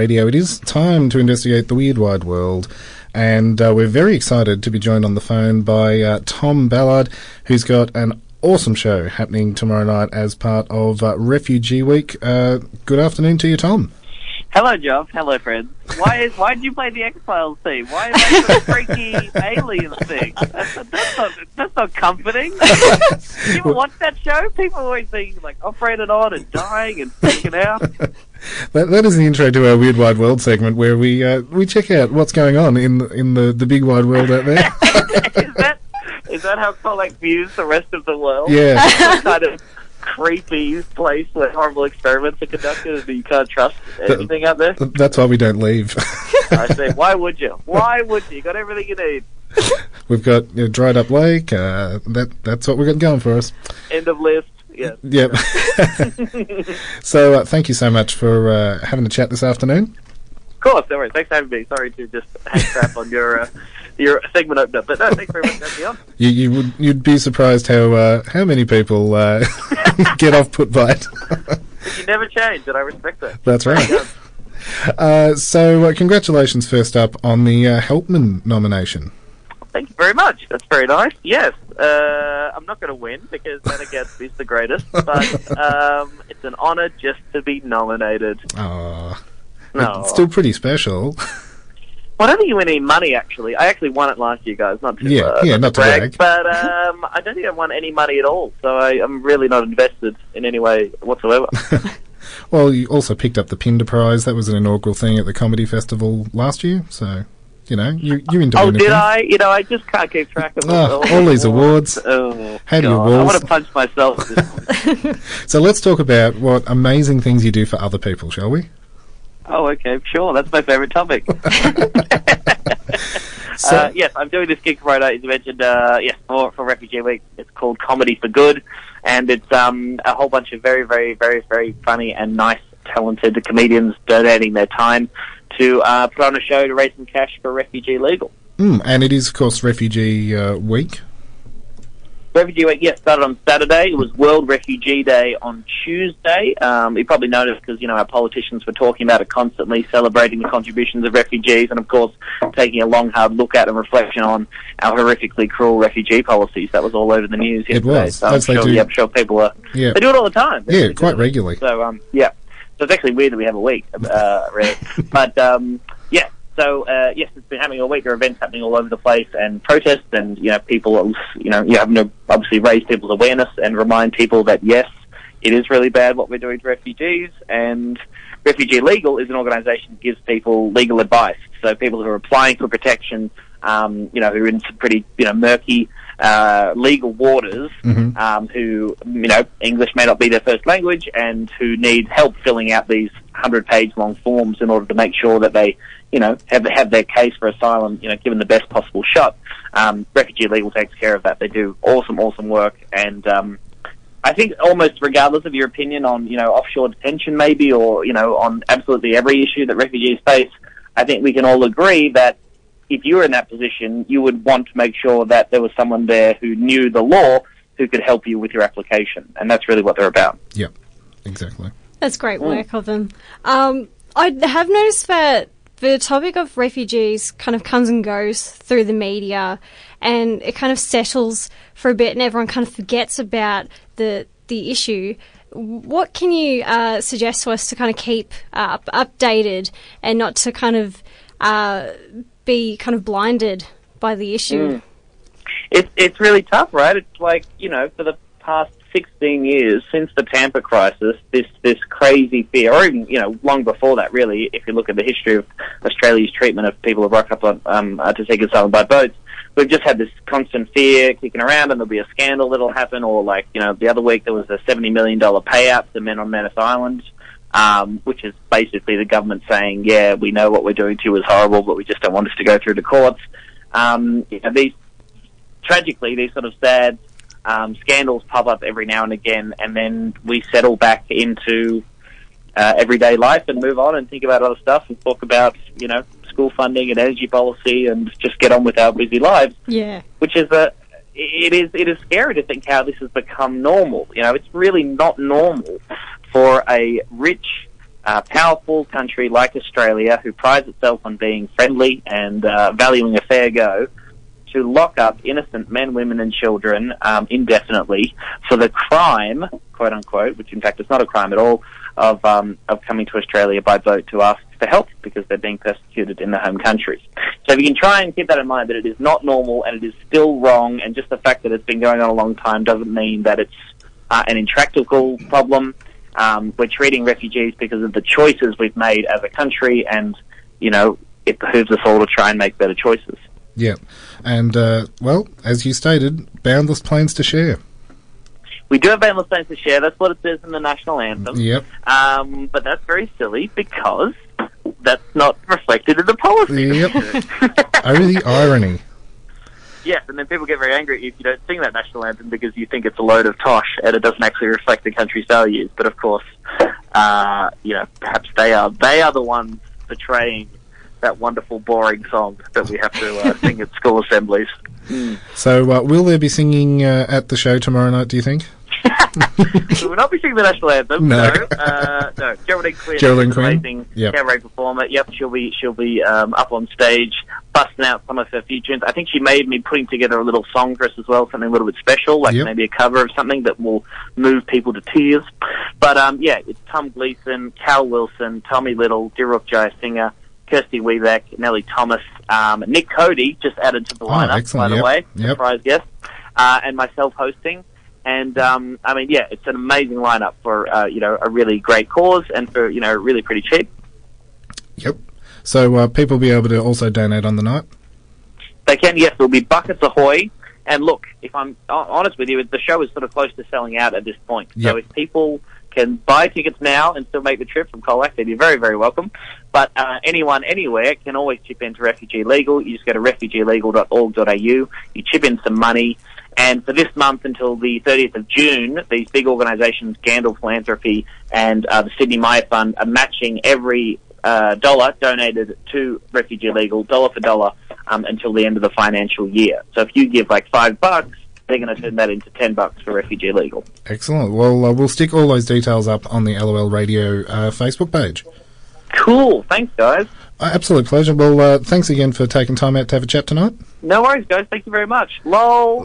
Radio. It is time to investigate the weird wide world. And we're very excited to be joined on the phone by Tom Ballard, who's got an awesome show happening tomorrow night as part of Refugee Week. Good afternoon to you, Tom. Hello, Geoff. Hello, Fred. Why did you play the X-Files theme? Why is that a freaky alien thing? That's not comforting. You ever watch that show? People always think, like, operated on and dying and freaking out. That is the intro to our Weird Wide World segment, where we check out what's going on in the big wide world out there. Is that how Colac views the rest of the world? Yeah. Some kind of creepy place where horrible experiments are conducted and you can't trust anything out there. That's why we don't leave. I say, why would you? Why would you? You got everything you need. We've got dried up lake. That's what we've got going for us. End of list. Yeah. Yep. So thank you so much for having a chat this afternoon. Of course, don't worry. Thanks for having me. Sorry to just hang crap on your segment opener, but no, thanks very much for having me on. You'd be surprised how many people get off put by it. But you never change, and I respect that. That's right. So congratulations first up on the Helpman nomination. Thank you very much. That's very nice. Yes, I'm not going to win because Anna Gadsby is the greatest, but it's an honour just to be nominated. Oh, no. It's still pretty special. Well, I don't think you win any money, actually. I actually won it last year, guys. Not to brag. But I don't think I won any money at all, so I'm really not invested in any way whatsoever. Well, you also picked up the Pinder Prize. That was an inaugural thing at the Comedy Festival last year, so, you know, you enjoyed it. Oh, did I? You know, I just can't keep track of all these awards. Oh, how do you walls? I want to punch myself. So let's talk about what amazing things you do for other people, shall we? Oh, okay, sure. That's my favourite topic. So, yes, I'm doing this gig tomorrow night, as you mentioned, for Refugee Week. It's called Comedy for Good, and it's a whole bunch of very, very, very, very funny and nice, talented comedians donating their time to put on a show to raise some cash for Refugee Legal. And it is, of course, Refugee Week. Refugee Week, yes, started on Saturday. It was World Refugee Day on Tuesday. You probably noticed because, you know, our politicians were talking about it constantly, celebrating the contributions of refugees and, of course, taking a long, hard look at and reflection on our horrifically cruel refugee policies. That was all over the news yesterday. It was. So I'm sure people are... Yeah. They do it all the time. Yeah, quite regularly. So, So it's actually weird that we have a week, really. But, So, yes, it's been happening all week. There are events happening all over the place and protests and, you know, people, you know, you have to obviously raise people's awareness and remind people that, yes, it is really bad what we're doing to refugees. And Refugee Legal is an organisation that gives people legal advice. So people who are applying for protection, you know, who are in some pretty, you know, murky legal waters, who, you know, English may not be their first language and who need help filling out these 100-page-long forms in order to make sure that they, you know, have their case for asylum, you know, given the best possible shot. Refugee Legal takes care of that. They do awesome work. And I think almost regardless of your opinion on, you know, offshore detention maybe or, you know, on absolutely every issue that refugees face, I think we can all agree that if you were in that position, you would want to make sure that there was someone there who knew the law who could help you with your application. And that's really what they're about. Yep, exactly. That's great work of them. I have noticed that the topic of refugees kind of comes and goes through the media and it kind of settles for a bit and everyone kind of forgets about the issue. What can you suggest to us to kind of keep updated and not to kind of be kind of blinded by the issue? It's really tough, right? It's like, you know, for the past 16 years since the Tampa crisis, this crazy fear, or even, you know, long before that, really, if you look at the history of Australia's treatment of people who rock up on, to seek asylum by boats, we've just had this constant fear kicking around and there'll be a scandal that'll happen, or like, you know, the other week there was a $70 million payout to men on Manus Island, which is basically the government saying, yeah, we know what we're doing to you is horrible, but we just don't want us to go through the courts. You know, tragically, these sort of sad scandals pop up every now and again, and then we settle back into everyday life and move on and think about other stuff and talk about, you know, school funding and energy policy and just get on with our busy lives. Yeah, which is it is scary to think how this has become normal. You know, it's really not normal for a rich powerful country like Australia, who prides itself on being friendly and valuing a fair go, to lock up innocent men, women and children indefinitely for the crime, quote unquote, which in fact is not a crime at all, of coming to Australia by boat to ask for help because they're being persecuted in their home countries. So if you can try and keep that in mind, that it is not normal and it is still wrong, and just the fact that it's been going on a long time doesn't mean that it's an intractable problem. We're treating refugees because of the choices we've made as a country, and, you know, it behooves us all to try and make better choices. Yeah. And, well, as you stated, boundless plains to share. We do have boundless plains to share. That's what it says in the national anthem. Yep. But that's very silly because that's not reflected in the policy. Yep. Only the irony. Yes, and then people get very angry if you don't sing that national anthem because you think it's a load of tosh and it doesn't actually reflect the country's values. But of course, you know, perhaps they are the ones portraying that wonderful, boring song that we have to sing at school assemblies. Mm. So, will there be singing at the show tomorrow night, do you think? We will not be singing the national anthem. No. Geraldine Quinn, amazing cabaret performer. Yep, she'll be up on stage busting out some of her few tunes. I think she made me putting together a little song for us as well, something a little bit special, like maybe a cover of something that will move people to tears. But it's Tom Gleeson, Cal Wilson, Tommy Little, Dhirup Jai Singer, Kirsty Weeback, Nelly Thomas, Nick Cody just added to the lineup, by the way, surprise guest, and myself hosting. And, it's an amazing lineup for, a really great cause and for, really pretty cheap. Yep. So, people will be able to also donate on the night? They can, yes. There'll be buckets ahoy. And look, if I'm honest with you, the show is sort of close to selling out at this point. Yep. So if people can buy tickets now and still make the trip from Colac, they'd be very, very welcome. But anyone, anywhere can always chip into Refugee Legal. You just go to refugeelegal.org.au. You chip in some money. And for this month until the 30th of June, these big organisations, Gandalf Philanthropy and the Sydney May Fund, are matching every dollar donated to Refugee Legal, dollar for dollar, until the end of the financial year. So if you give like $5, they're going to turn that into $10 for Refugee Legal. Excellent. Well, we'll stick all those details up on the LOL Radio Facebook page. Cool. Thanks, guys. Absolute pleasure. Well, thanks again for taking time out to have a chat tonight. No worries, guys. Thank you very much. LOL.